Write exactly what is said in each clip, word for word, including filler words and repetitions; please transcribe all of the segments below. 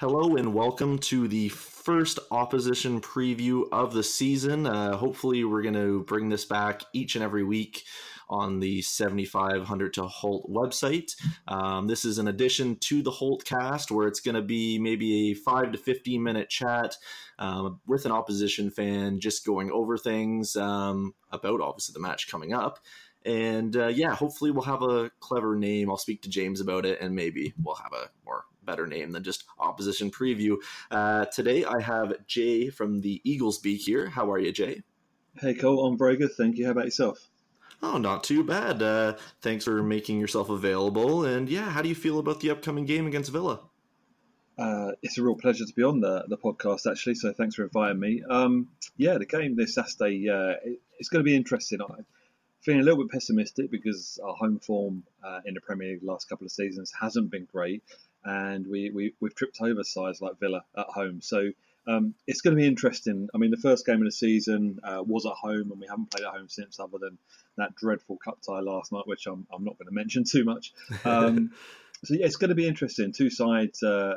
Hello and welcome to the first opposition preview of the season. Uh, hopefully we're going to bring this back each and every week on the seventy-five hundred to Holt website. Um, this is an addition to the Holt cast where it's going to be maybe a five to fifteen minute chat um, with an opposition fan, just going over things um, about obviously the match coming up. And uh, yeah, hopefully we'll have a clever name. I'll speak to James about it and maybe we'll have a more better name than just opposition preview. Uh, today I have Jay from the Eagles Beak here. How are you, Jay? Hey, Cole. I'm very good, thank you. How about yourself? Oh, not too bad. Uh, thanks for making yourself available. And yeah, how do you feel about the upcoming game against Villa? Uh, it's a real pleasure to be on the, the podcast, actually. So thanks for inviting me. Um, yeah, the game this Saturday, uh, it, it's going to be interesting. I Feeling a little bit pessimistic because our home form uh, in the Premier League the last couple of seasons hasn't been great, and we, we, we've tripped over sides like Villa at home. So um, it's going to be interesting. I mean, the first game of the season uh, was at home, and we haven't played at home since, other than that dreadful cup tie last night, which I'm, I'm not going to mention too much. Um, so yeah, it's going to be interesting. Two sides uh,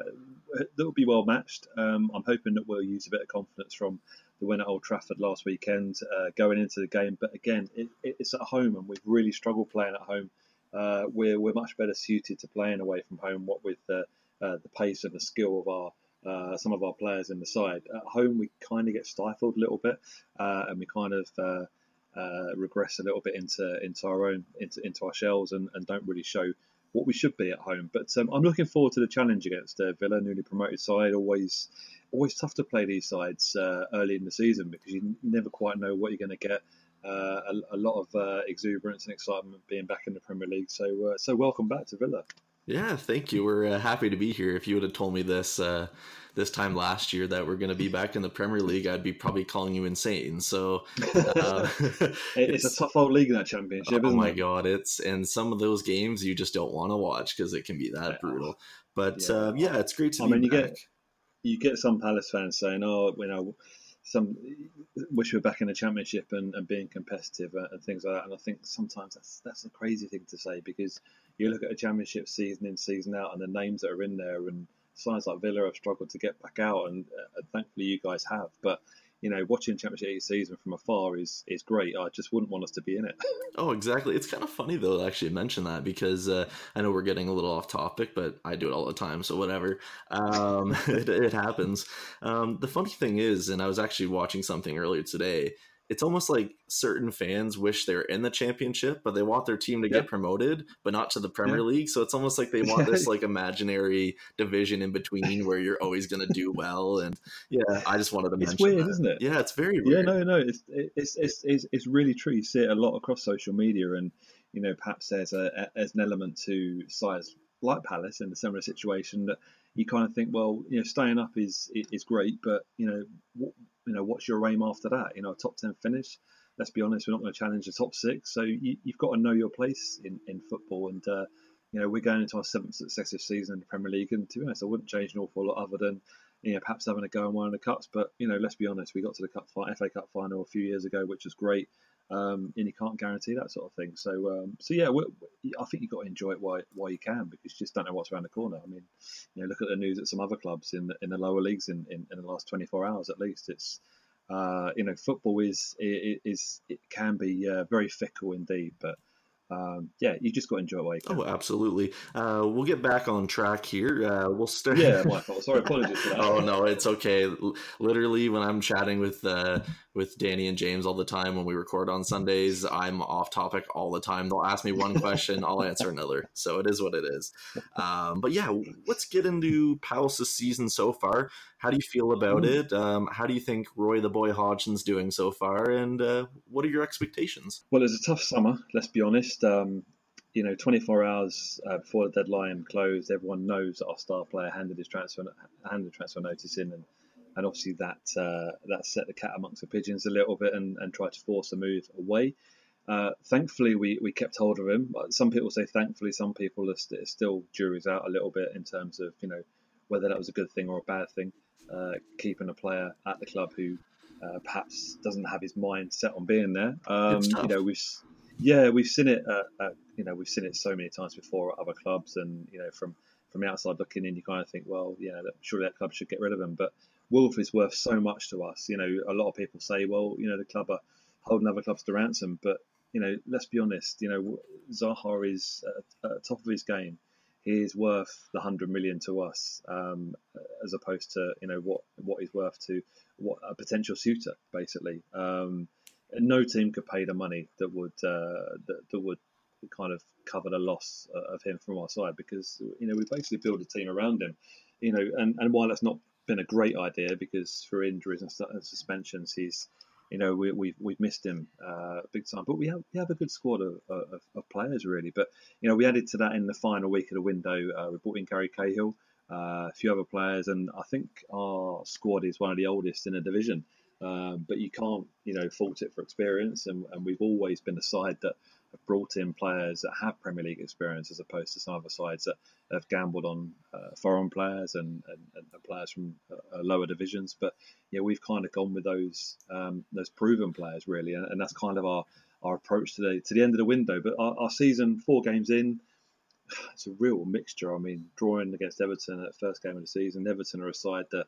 that will be well matched. Um, I'm hoping that we'll use a bit of confidence from the win at Old Trafford last weekend, uh, going into the game. But again, it, it, it's at home, and we've really struggled playing at home. Uh, we're we're much better suited to playing away from home, what with the uh, the pace and the skill of our uh, some of our players in the side. At home, we kind of get stifled a little bit, uh, and we kind of uh, uh, regress a little bit into into our own into into our shells, and, and don't really show what we should be at home. But um, I'm looking forward to the challenge against uh, Villa, newly promoted side. Always always tough to play these sides uh, early in the season because you never quite know what you're going to get. Uh, a, a lot of uh, exuberance and excitement being back in the Premier League. So uh, so welcome back to Villa. Yeah, thank you. We're uh, happy to be here. If you would have told me this uh, this time last year that we're going to be back in the Premier League, I'd be probably calling you insane. So uh, it's, it's a tough old league, that championship. Oh isn't my it? God, it's and some of those games you just don't want to watch because it can be that yeah. brutal. But yeah. Um, yeah, it's great to I be mean, back. You get, you get some Palace fans saying, "Oh, you know, some wish we were back in the championship and, and being competitive and, and things like that." And I think sometimes that's that's a crazy thing to say because you look at a championship season in, season out, and the names that are in there, and sides like Villa have struggled to get back out, and uh, thankfully you guys have. But you know, watching championship each season from afar is is great. I just wouldn't want us to be in it. Oh, exactly. It's kind of funny though to actually mention that because uh, I know we're getting a little off topic, but I do it all the time, so whatever. Um, it, it happens. Um, the funny thing is, and I was actually watching something earlier today. It's almost like certain fans wish they're in the championship, but they want their team to yeah. get promoted, but not to the Premier yeah. League. So it's almost like they want this like imaginary division in between where you're always going to do well. And yeah, I just wanted to mention it's weird, that. Isn't it? Yeah, it's very weird. Yeah, no, no, it's it's it's it's, it's really true. You see it a lot across social media, and you know, perhaps there's a there's an element to size like Palace in the similar situation that you kind of think, well, you know, staying up is is great, but you know, what, you know, what's your aim after that? You know, a top ten finish. Let's be honest, we're not going to challenge the top six. So you, you've got to know your place in, in football. And uh, you know, we're going into our seventh successive season in the Premier League. And to be honest, I wouldn't change an awful lot other than you know, perhaps having a go in one of the cups. But you know, let's be honest, we got to the cup fi- F A Cup final a few years ago, which was great. Um, and you can't guarantee that sort of thing. So, um, so yeah, we're, we're, I think you've got to enjoy it while, while you can because you just don't know what's around the corner. I mean, you know, look at the news at some other clubs in the, in the lower leagues in, in, in the last twenty-four hours at least. It's, uh, you know, football is it, is, it can be uh, very fickle indeed, but Um, yeah, you just got to enjoy it while you can. Oh, absolutely. Uh, we'll get back on track here. Uh, we'll start. Yeah, my fault. Sorry, apologies for that. Oh no, it's okay. L- literally, when I'm chatting with uh, with Danny and James all the time when we record on Sundays, I'm off topic all the time. They'll ask me one question, I'll answer another. So it is what it is. Um, but yeah, let's get into Palace's season so far. How do you feel about mm. it? Um, how do you think Roy the Boy Hodgson's doing so far? And uh, what are your expectations? Well, it's a tough summer. Let's be honest. Um, you know, twenty-four hours uh, before the deadline closed, everyone knows that our star player handed his transfer handed transfer notice in, and, and obviously that uh, that set the cat amongst the pigeons a little bit, and, and tried to force a move away. Uh, thankfully, we, we kept hold of him. Some people say thankfully, some people are st- still jury's out a little bit in terms of you know whether that was a good thing or a bad thing. Uh, keeping a player at the club who uh, perhaps doesn't have his mind set on being there. Um, you know we've. Yeah, we've seen it. Uh, uh, you know, we've seen it so many times before at other clubs, and you know, from from the outside looking in, you kind of think, well, yeah, surely that club should get rid of him. But Wilf is worth so much to us. You know, a lot of people say, well, you know, the club are holding other clubs to ransom. But, you know, let's be honest, you know, Zaha is at, at the top of his game. He is worth the one hundred million to us, um, as opposed to, you know, what, what he's worth to what a potential suitor, basically. Um, no team could pay the money that would uh, that, that would kind of cover the loss of him from our side, because, you know, we basically build a team around him, you know, and, and while that's not been a great idea, because for injuries and, and suspensions, he's, you know, we, we've we've missed him uh, big time, but we have we have a good squad of, of, of players really. But you know, we added to that in the final week of the window. Uh, we brought in Gary Cahill, uh, a few other players, and I think our squad is one of the oldest in the division. Uh, but you can't, you know, fault it for experience, and, and we've always been a side that have brought in players that have Premier League experience, as opposed to some other sides that have gambled on uh, foreign players and, and, and players from uh, lower divisions. But yeah, we've kind of gone with those um, those proven players really, and, and that's kind of our, our approach to the to the end of the window. But our, our season, four games in, it's a real mixture. I mean, drawing against Everton at first game of the season, Everton are a side that,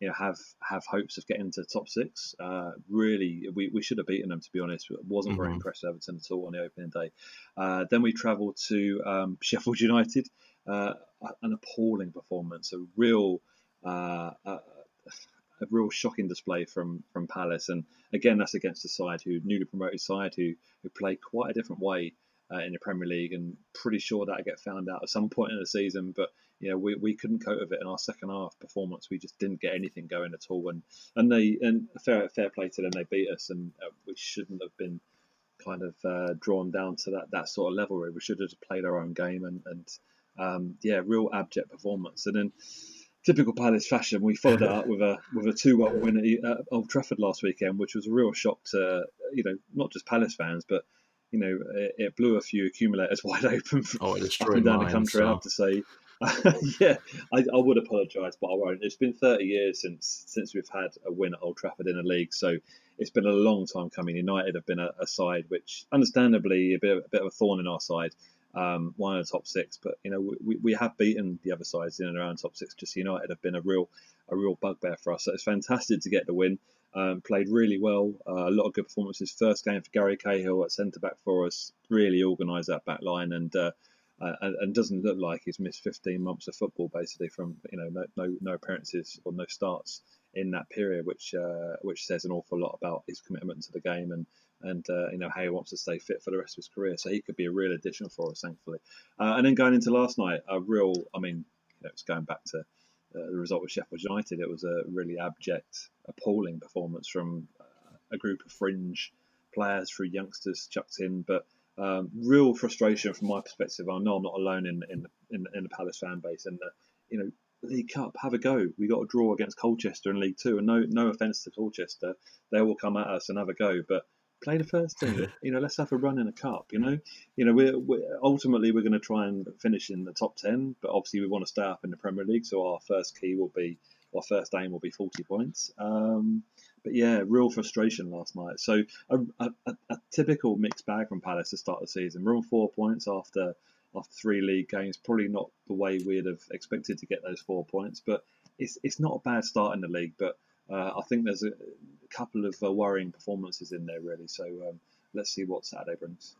you know, have have hopes of getting to the top six. Uh, really, we, we should have beaten them, to be honest. It wasn't very mm-hmm. impressed with Everton at all on the opening day. Uh, then we travelled to um, Sheffield United. Uh, an appalling performance, a real uh, a, a real shocking display from, from Palace. And again, that's against a side who newly promoted side who who played quite a different way uh, in the Premier League, and pretty sure that'll get found out at some point in the season. But you know, we, we couldn't cope with it in our second half performance. We just didn't get anything going at all, and and they and fair fair play to them. They beat us, and uh, we shouldn't have been kind of uh, drawn down to that, that sort of level. We should have just played our own game, and and um, yeah, real abject performance. And then, typical Palace fashion, we followed it up with a with a two one win at Old Trafford last weekend, which was a real shock to, you know, not just Palace fans, but you know, it, it blew a few accumulators wide open from oh, up and down mine, the country. So I have to say. yeah, I, I would apologise, but I won't. It's been thirty years since since we've had a win at Old Trafford in the league, so it's been a long time coming. United have been a, a side which, understandably, a bit of, a bit of a thorn in our side, um, one of the top six. But you know, we we have beaten the other sides in and around top six. Just United have been a real a real bugbear for us. So it's fantastic to get the win. Um, played really well, uh, a lot of good performances. First game for Gary Cahill at centre back for us. Really organised that back line, and. Uh, Uh, and, and doesn't look like he's missed fifteen months of football, basically, from you know no no, no appearances or no starts in that period, which uh, which says an awful lot about his commitment to the game, and and uh, you know how he wants to stay fit for the rest of his career. So he could be a real addition for us, thankfully. Uh, and then going into last night, a real I mean, you know, it's going back to uh, the result with Sheffield United. It was a really abject, appalling performance from uh, a group of fringe players, through youngsters chucked in, but. Um, real frustration from my perspective. I know I'm not alone in in, in, in the Palace fan base. And the, you know, League Cup, have a go. We got a draw against Colchester in League Two, and no no offence to Colchester, they will come at us and have a go. But play the first team. You know, let's have a run in a cup. You know, you know, we're, we're ultimately we're going to try and finish in the top ten, but obviously we want to stay up in the Premier League. So our first key will be our first aim will be forty points. Um, But yeah, real frustration last night. So a, a, a typical mixed bag from Palace to start the season. We're on four points after after three league games. Probably not the way we'd have expected to get those four points, but it's it's not a bad start in the league. But uh, I think there's a couple of uh, worrying performances in there really. So um, let's see what Saturday brings.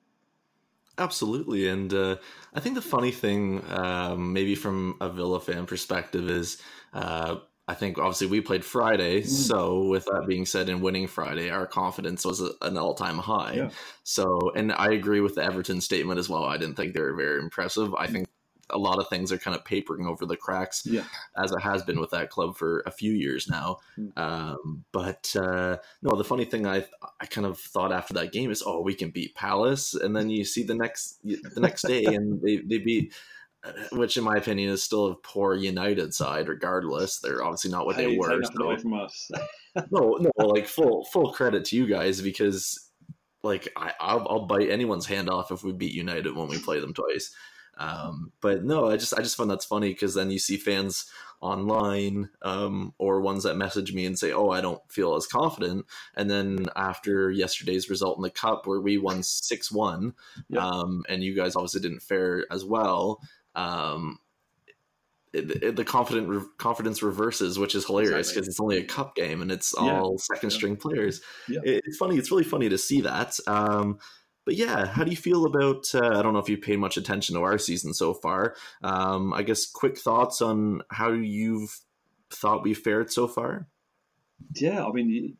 Absolutely, and uh, I think the funny thing, um, maybe from a Villa fan perspective, is. Uh, I think obviously we played Friday, so with that being said, in winning Friday, our confidence was an all-time high. Yeah. So, and I agree with the Everton statement as well. I didn't think they were very impressive. I think a lot of things are kind of papering over the cracks, yeah. as it has been with that club for a few years now. Mm-hmm. Um, but uh, no, the funny thing I I kind of thought after that game is, oh, we can beat Palace, and then you see the next the next day, and they they beat. Which, in my opinion, is still a poor United side. Regardless, they're obviously not what hey, they were. So. Away from us. no, no, like full full credit to you guys, because like I, I'll, I'll bite anyone's hand off if we beat United when we play them twice. Um, but no, I just I just find that's funny, because then you see fans online um, or ones that message me and say, "Oh, I don't feel as confident." And then after yesterday's result in the cup, where we won six one, yeah. um, and you guys obviously didn't fare as well. Um, it, it, the confident re- confidence reverses, which is hilarious because exactly. it's only a cup game and it's all yeah. second yeah. string players. Yeah. It, it's funny. It's really funny to see that. Um, But yeah, how do you feel about, uh, I don't know if you paid much attention to our season so far. Um, I guess quick thoughts on how you've thought we fared so far? Yeah, I mean,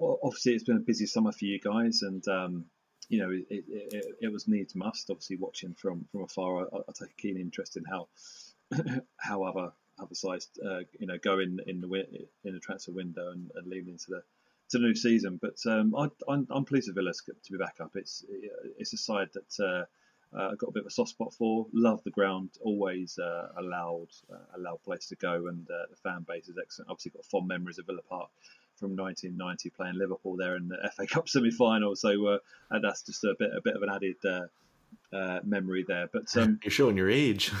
obviously it's been a busy summer for you guys and, um, you know, it, it, it, it was needs must. Obviously watching from, from afar, I, I take a keen interest in how how other, other sides, uh, you know, go in, in, the, in the transfer window and, and leading into the to the new season, but um, I, I'm, I'm pleased with Villa to be back up. It's it's a side that uh, uh, I've got a bit of a soft spot for. Love the ground, always uh, a loud, uh, a loud place to go, and uh, the fan base is excellent. Obviously, got fond memories of Villa Park from nineteen ninety playing Liverpool there in the F A Cup semi-final. So uh, and that's just a bit a bit of an added uh, uh, memory there. But um, you're showing your age.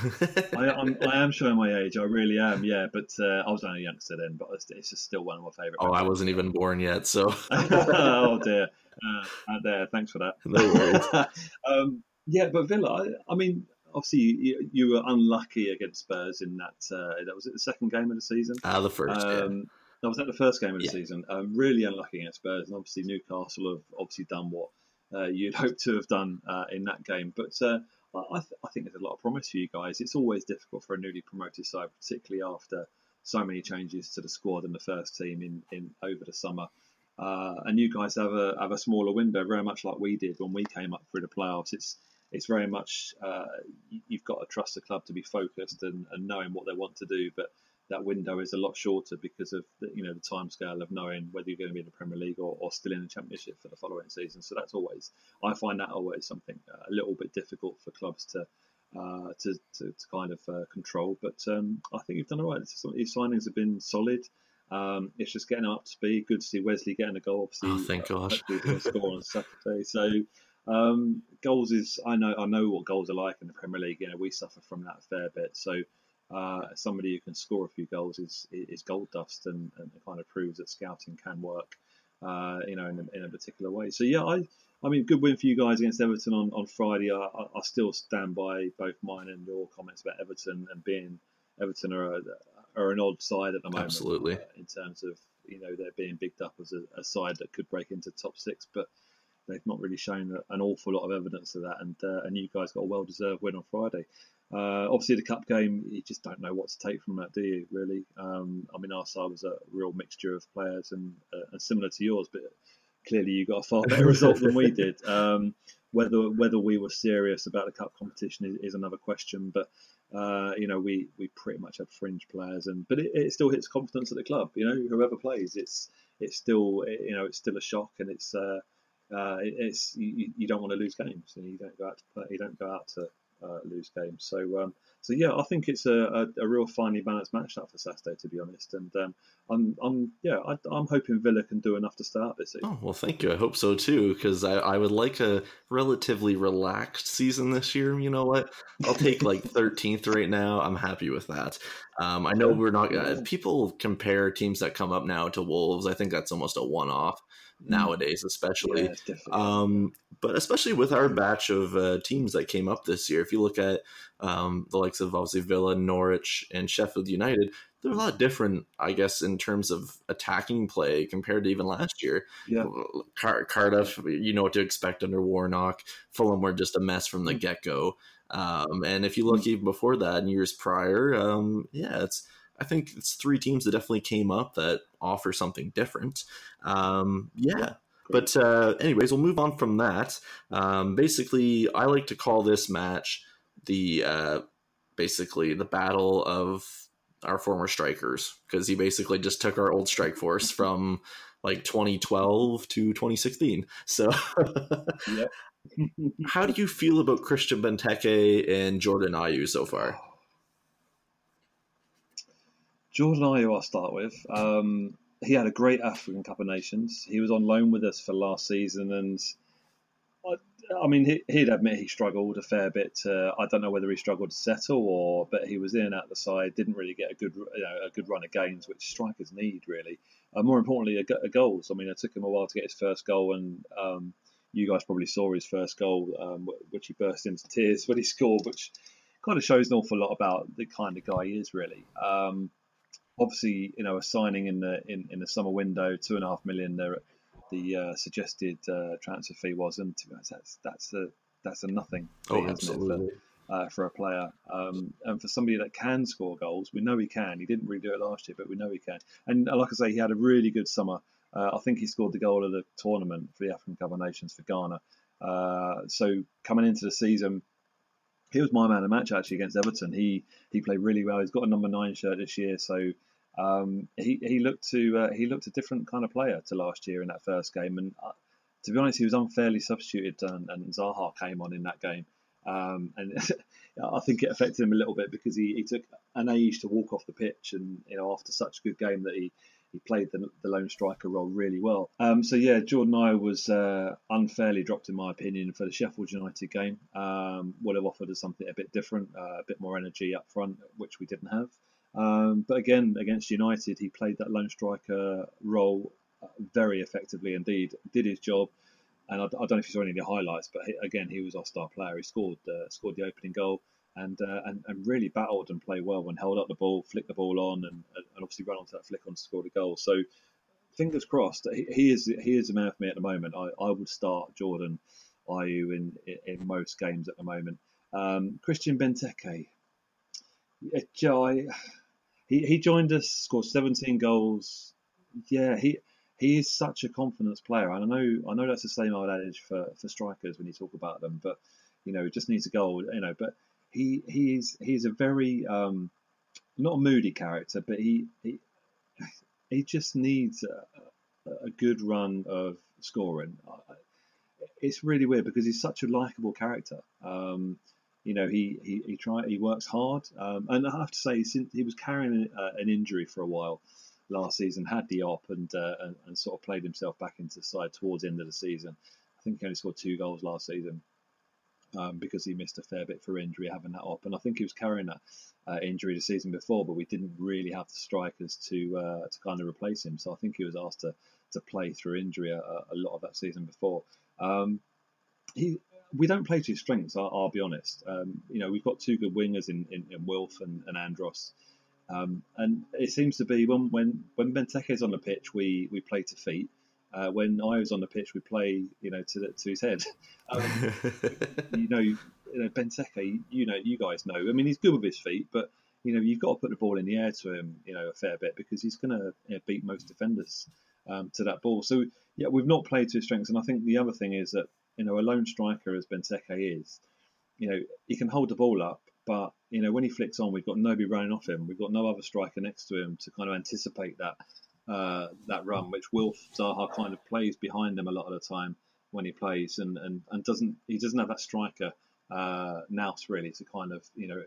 I, I'm, I am showing my age. I really am. Yeah, but uh, I was only a youngster then, but it's just still one of my favourite. Oh, I wasn't even born yet, so. oh dear. Uh, out there, thanks for that. No worries. um, yeah, but Villa. I, I mean, obviously you, you were unlucky against Spurs in that. Uh, that was it the second game of the season. Ah, uh, the first. Um, yeah. That was at the first game of the yeah. season. Um, really unlucky against Spurs, and obviously Newcastle have obviously done what uh, you'd hope to have done uh, in that game. But uh, I, th- I think there's a lot of promise for you guys. It's always difficult for a newly promoted side, particularly after so many changes to the squad and the first team in, in over the summer. Uh, and you guys have a have a smaller window, very much like we did when we came up through the playoffs. It's it's very much uh, you've got to trust the club to be focused and, and knowing what they want to do, but that window is a lot shorter because of the, you know the timescale of knowing whether you're going to be in the Premier League or, or still in the Championship for the following season. So that's always, I find that always something a little bit difficult for clubs to uh, to, to, to kind of uh, control. But um, I think you've done all right. Some of these signings have been solid. Um, it's just getting up to speed. Good to see Wesley getting a goal. Obviously, oh, thank uh, God! He's going to score on Saturday. So um, goals is I know I know what goals are like in the Premier League. You know we suffer from that a fair bit. So. Uh, somebody who can score a few goals is is gold dust, and, and it kind of proves that scouting can work, uh, you know, in a, in a particular way. So yeah, I I mean, good win for you guys against Everton on, on Friday. I, I still stand by both mine and your comments about Everton and being Everton are a, are an odd side at the moment. Absolutely. Uh, in terms of you know they're being bigged up as a, a side that could break into top six, but they've not really shown an awful lot of evidence of that. And uh, and you guys got a well deserved win on Friday. Uh, obviously, the cup game, you just don't know what to take from that, do you, really? Um, I mean, our side was a real mixture of players and, uh, and similar to yours, but clearly you got a far better result than we did. Um, whether whether we were serious about the cup competition is, is another question, but, uh, you know, we, we pretty much had fringe players, and but it, it still hits confidence at the club, you know, whoever plays, it's it's still, you know, it's still a shock, and it's, uh, uh, it's you, you don't want to lose games, and you don't go out to play, you don't go out to... Uh, lose games. So um, so yeah, I think it's a, a, a real finely balanced match up for Saturday, to be honest. And um, I'm I'm yeah, I, I'm hoping Villa can do enough to start this season. Oh well, thank you. I hope so too, because I, I would like a relatively relaxed season this year. You know what? I'll take like thirteenth right now. I'm happy with that. Um, I know we're not. Uh, people compare teams that come up now to Wolves. I think that's almost a one-off nowadays, especially. Yeah, um, but especially with our batch of uh, teams that came up this year, if you look at um, the likes of obviously Villa, Norwich, and Sheffield United, they're a lot different, I guess, in terms of attacking play compared to even last year. Yeah. Car- Cardiff, you know what to expect under Warnock. Fulham were just a mess from the get-go. Um, and if you look even before that in years prior, um, yeah, it's I think it's three teams that definitely came up that offer something different. Um, yeah, but uh, anyways, we'll move on from that. Um, basically, I like to call this match the uh, basically the battle of our former strikers, because he basically just took our old strike force from like twenty twelve to twenty sixteen. So. Yep. How do you feel about Christian Benteke and Jordan Ayew so far? Jordan Ayew, I'll start with. Um, he had a great African Cup of Nations. He was on loan with us for last season, and I, I mean, he, he'd admit he struggled a fair bit. Uh, I don't know whether he struggled to settle or, but he was in and out the side. Didn't really get a good, you know, a good run of games, which strikers need really. Uh, more importantly, a, a goals. I mean, it took him a while to get his first goal, and. Um, You guys probably saw his first goal, um, which he burst into tears when he scored, which kind of shows an awful lot about the kind of guy he is, really. Um, obviously, you know, a signing in the in, in the summer window, two and a half million there. The uh, suggested uh, transfer fee was, and that's that's a that's a nothing. Fee, oh, absolutely. It, for, uh, for a player, um, and for somebody that can score goals, we know he can. He didn't really do it last year, but we know he can. And like I say, he had a really good summer. Uh, I think he scored the goal of the tournament for the African Cup of Nations for Ghana. Uh, so coming into the season, he was my man of the match actually against Everton. He he played really well. He's got a number nine shirt this year, so um, he he looked to uh, he looked a different kind of player to last year in that first game. And uh, to be honest, he was unfairly substituted, and, and Zaha came on in that game. Um, and I think it affected him a little bit because he, he took an age to walk off the pitch, and you know after such a good game that he. He played the, the lone striker role really well. Um, so, yeah, Jordan Ayew was uh, unfairly dropped, in my opinion, for the Sheffield United game. Um, would have offered us something a bit different, uh, a bit more energy up front, which we didn't have. Um, but, again, against United, he played that lone striker role very effectively indeed, did his job. And I, I don't know if you saw any of the highlights, but, he, again, he was our star player. He scored uh, scored the opening goal. And, uh, and and really battled and played well when held up the ball, flicked the ball on, and, and obviously ran onto that flick on to score the goal. So fingers crossed, he, he is he is the man for me at the moment. I, I would start Jordan Ayew in, in most games at the moment. Um, Christian Benteke, he, he joined us, scored seventeen goals. Yeah, he he is such a confidence player. And I know I know that's the same old adage for, for strikers when you talk about them, but you know, just needs a goal, you know, but. He he's he's a very um, not a moody character, but he he, he just needs a, a good run of scoring. It's really weird because he's such a likable character. Um, you know, he he he try he works hard, um, and I have to say, since he was carrying an injury for a while last season, had the op, and uh, and, and sort of played himself back into the side towards the end of the season. I think he only scored two goals last season. Um, because he missed a fair bit for injury having that up, and I think he was carrying that uh, injury the season before, but we didn't really have the strikers to uh, to kind of replace him, so I think he was asked to, to play through injury a, a lot of that season before. Um, he we don't play to his strengths, I'll, I'll be honest. Um, you know, we've got two good wingers in, in, in Wilf and, and Andros, um, and it seems to be when when, when Benteke's on the pitch we, we play to feet. Uh, when I was on the pitch, we play, you know, to the, to his head. Um, you know, you know Benteke. You know, you guys know. I mean, he's good with his feet, but you know, you've got to put the ball in the air to him, you know, a fair bit because he's going to you know, beat most defenders um, to that ball. So yeah, we've not played to his strengths, and I think the other thing is that you know, a lone striker as Benteke is, you know, he can hold the ball up, but you know, when he flicks on, we've got nobody running off him. We've got no other striker next to him to kind of anticipate that. Uh, that run, which Wilf Zaha kind of plays behind him a lot of the time when he plays, and, and, and doesn't he doesn't have that striker uh, nous really to kind of you know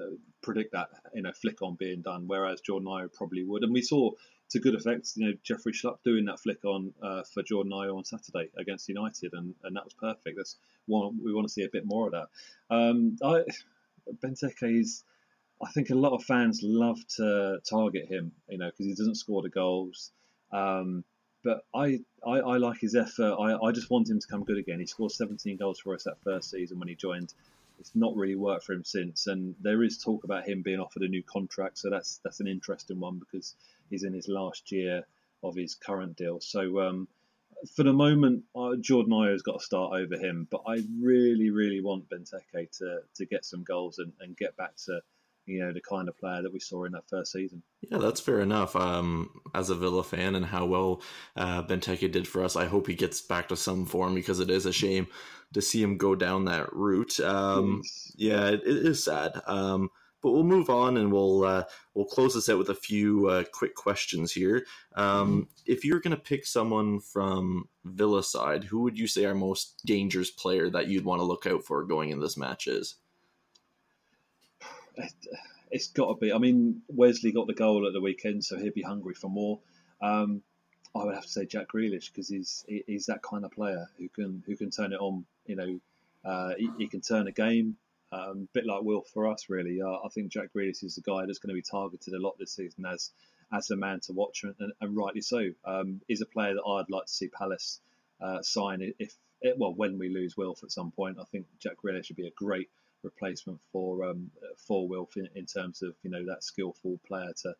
uh, predict that you know flick on being done. Whereas Jordan Ayew probably would, and we saw to good effect you know Jeffrey Schlupp doing that flick on uh, for Jordan Ayew on Saturday against United, and, and that was perfect. That's one we want to see a bit more of that. Um, I, Benteke is. I think a lot of fans love to target him, you know, because he doesn't score the goals. Um, but I, I, I like his effort. I, I just want him to come good again. He scored seventeen goals for us that first season when he joined. It's not really worked for him since. And there is talk about him being offered a new contract. So that's that's an interesting one because he's in his last year of his current deal. So um, for the moment, uh, Jordan Ayew has got to start over him. But I really, really want Benteke to, to get some goals and, and get back to... you know, the kind of player that we saw in that first season. Yeah, that's fair enough. Um, as a Villa fan and how well uh, Benteke did for us, I hope he gets back to some form because it is a shame to see him go down that route. Um, yeah, it, it is sad. Um, but we'll move on and we'll uh, we'll close this out with a few uh, quick questions here. Um, if you're going to pick someone from Villa side, who would you say our most dangerous player that you'd want to look out for going in this match is? It's got to be. I mean, Wesley got the goal at the weekend, so he'll be hungry for more. Um, I would have to say Jack Grealish because he's he's that kind of player who can who can turn it on. You know, uh, he, he can turn a game. A um, bit like Will for us, really. Uh, I think Jack Grealish is the guy that's going to be targeted a lot this season as as a man to watch, and, and, and rightly so. Um, he's a player that I'd like to see Palace uh, sign if, if well when we lose Wilf at some point. I think Jack Grealish would be a great replacement for um, for Wilf in, in terms of, you know, that skillful player to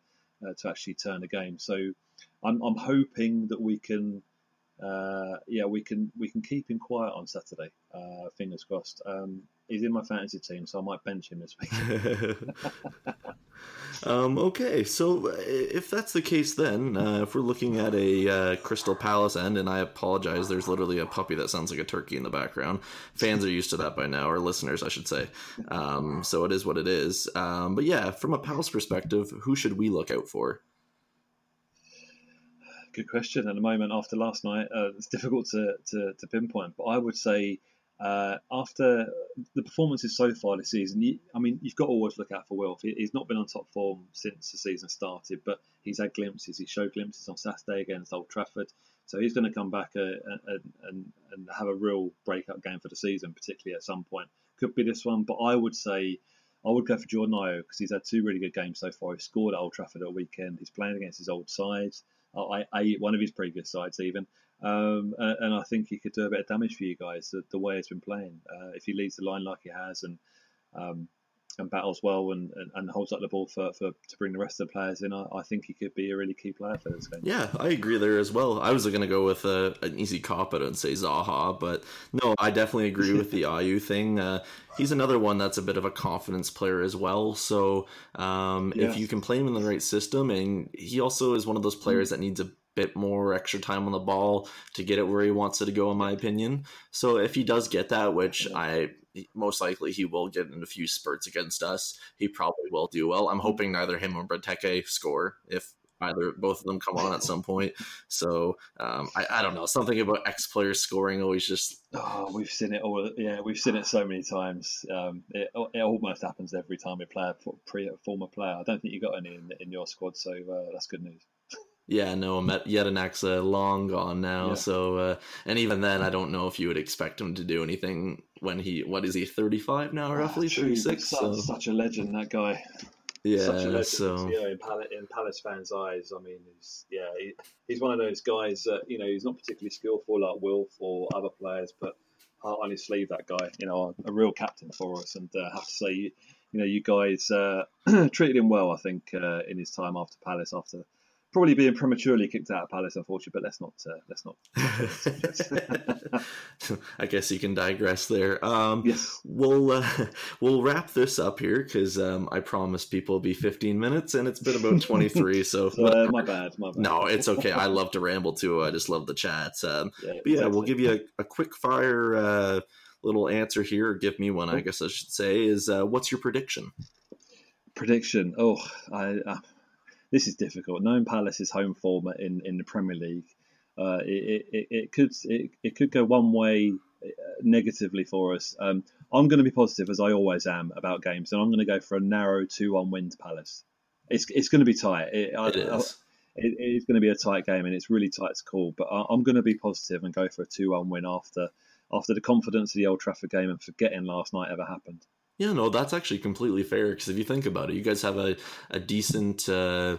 uh, to actually turn the game. So I'm I'm hoping that we can uh, yeah we can we can keep him quiet on Saturday. Uh, fingers crossed. Um, he's in my fantasy team, so I might bench him this week. Um, okay, so if that's the case, then uh, if we're looking at a uh, Crystal Palace end, and I apologize, there's literally a puppy that sounds like a turkey in the background. Fans are used to that by now, or listeners, I should say. Um, so it is what it is. Um, but yeah, from a Palace perspective, who should we look out for? Good question. At the moment, after last night, uh, it's difficult to, to, to pinpoint, but I would say Uh, after the performances so far this season, you, I mean, you've got to always look out for Wilf. He, he's not been on top form since the season started, but he's had glimpses. He showed glimpses on Saturday against Old Trafford. So he's going to come back and and and have a real breakout game for the season, particularly at some point. Could be this one, but I would say I would go for Jordan Ayew because he's had two really good games so far. He scored at Old Trafford at the weekend. He's playing against his old sides, I, I, one of his previous sides even. Um, and I think he could do a bit of damage for you guys the, the way he's been playing. Uh, if he leads the line like he has and um, and battles well and, and, and holds up the ball for, for to bring the rest of the players in, I, I think he could be a really key player for this game. Yeah, I agree there as well. I was going to go with a, an easy cop-out and say Zaha, but no, I definitely agree with the Ayew thing. Uh, he's another one that's a bit of a confidence player as well. So um, yeah. if you can play him in the right system, and he also is one of those players that needs a bit more extra time on the ball to get it where he wants it to go, in my opinion. So if he does get that, which I most likely he will get in a few spurts against us, he probably will do well. I'm hoping neither him or Benteke score if either both of them come on at some point. So um, I, I don't know, something about ex-players scoring always just... Oh, we've seen it all. Yeah, we've seen it so many times. Um, it, it almost happens every time we play a pre, former player. I don't think you got any in, in your squad, so uh, that's good news. Yeah, no, Jedinak's uh, long gone now. Yeah. So, uh, and even then, I don't know if you would expect him to do anything when he, what is he, thirty-five now, roughly? Oh, thirty-six? So. Such a legend, that guy. Yeah, such a legend. So. You know, in, Pal- in Palace fans' eyes, I mean, he's, yeah, he, he's one of those guys that, you know, he's not particularly skillful like Wilf or other players, but heart on his sleeve, that guy, you know, a real captain for us. And I uh, have to say, you, you know, you guys uh, treated him well, I think, uh, in his time after Palace, after. Probably being prematurely kicked out of Palace, unfortunately, but let's not. Uh, let's not. I guess you can digress there. Um, yes, we'll uh, we'll wrap this up here because um, I promise people it'll be fifteen minutes, and it's been about twenty-three. So, so uh, my bad, my bad. No, it's okay. I love to ramble too. I just love the chats. Um, yeah, but yeah, we'll give you a, a quick fire uh, little answer here. Or give me one, I guess I should say. Is uh, what's your prediction? Prediction. Oh, I. I... This is difficult. Knowing Palace's home form in, in the Premier League, uh, it, it it could it, it could go one way negatively for us. Um, I'm going to be positive, as I always am, about games, and I'm going to go for a narrow two one win to Palace. It's it's going to be tight. It, it I, is. I, it, it's going to be a tight game, and it's really tight to call. But I, I'm going to be positive and go for a two one win after after the confidence of the Old Trafford game and forgetting last night ever happened. Yeah, no, that's actually completely fair because if you think about it, you guys have a, a decent, uh,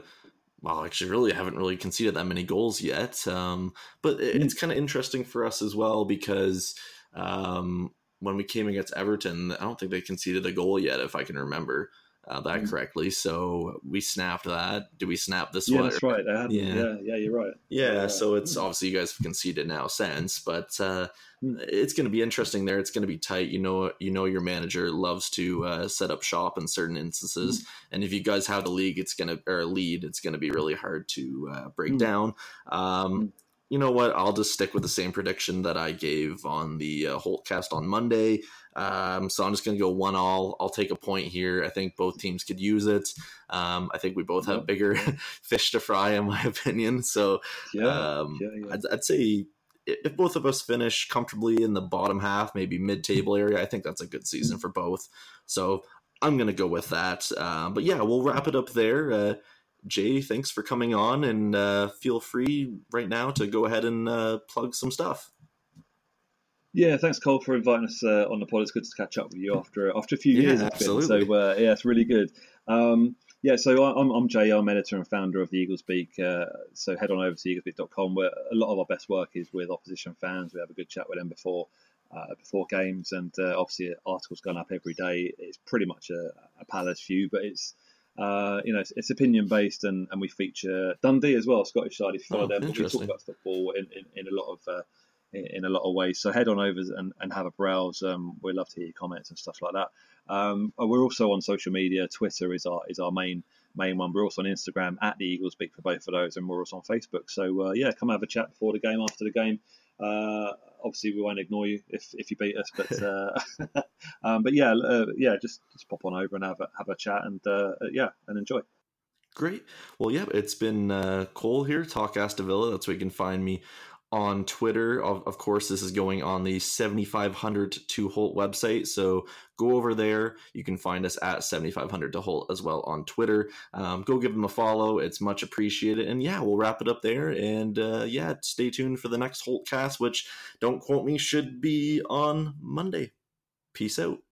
well, actually really haven't really conceded that many goals yet. Um, but it, it's kind of interesting for us as well because um, when we came against Everton, I don't think they conceded a goal yet, if I can remember uh, that mm-hmm. correctly. So we snapped that. Did we snap this yeah, one? That's right. That yeah. yeah, yeah, you're right. Yeah, yeah, so it's obviously you guys have conceded now since, but... Uh, it's going to be interesting there. It's going to be tight. You know, you know, your manager loves to uh, set up shop in certain instances. Mm. And if you guys have the league, it's going to, or a lead, it's going to be really hard to uh, break mm. down. Um, you know what? I'll just stick with the same prediction that I gave on the uh, Holtcast on Monday. Um, so I'm just going to go one all. I'll take a point here. I think both teams could use it. Um, I think we both have bigger fish to fry, in my opinion. So yeah, um, yeah, yeah. I'd, I'd say, if both of us finish comfortably in the bottom half, maybe mid-table area, I think that's a good season for both. So I'm going to go with that. Uh, but yeah, we'll wrap it up there. Uh, Jay, thanks for coming on, and uh, feel free right now to go ahead and uh, plug some stuff. Yeah, thanks, Cole, for inviting us uh, on the pod. It's good to catch up with you after after a few yeah, years. Absolutely. So uh, yeah, it's really good. Um, Yeah, so I'm, I'm Jay, I'm editor and founder of the Eagles Beak, uh, so head on over to eagles beak dot com where a lot of our best work is with opposition fans. We have a good chat with them before uh, before games, and uh, obviously articles gone up every day. It's pretty much a, a Palace view, but it's uh, you know it's, it's opinion based, and, and we feature Dundee as well, Scottish side. If you follow oh, them, but we talk about football in, in, in a lot of uh, in, in a lot of ways. So head on over and, and have a browse. Um, we love to hear your comments and stuff like that. Um, we're also on social media. Twitter is our is our main. main one. We're also on Instagram at the Eagles Beak for both of those, and we're also on Facebook. So uh, yeah, come have a chat before the game, after the game. Uh, obviously, we won't ignore you if, if you beat us, but uh, um, but yeah, uh, yeah, just, just pop on over and have a have a chat, and uh, yeah, and enjoy. Great. Well, yeah, it's been uh, Cole here, Talk Aston Villa. That's where you can find me on Twitter. Of, of course, this is going on the seventy-five hundred to Holt website, so go over there. You can find us at seventy-five hundred to Holt as well on Twitter. Um, go give them a follow. It's much appreciated. And yeah, we'll wrap it up there. And uh, yeah, stay tuned for the next Holtcast, which, don't quote me, should be on Monday. Peace out.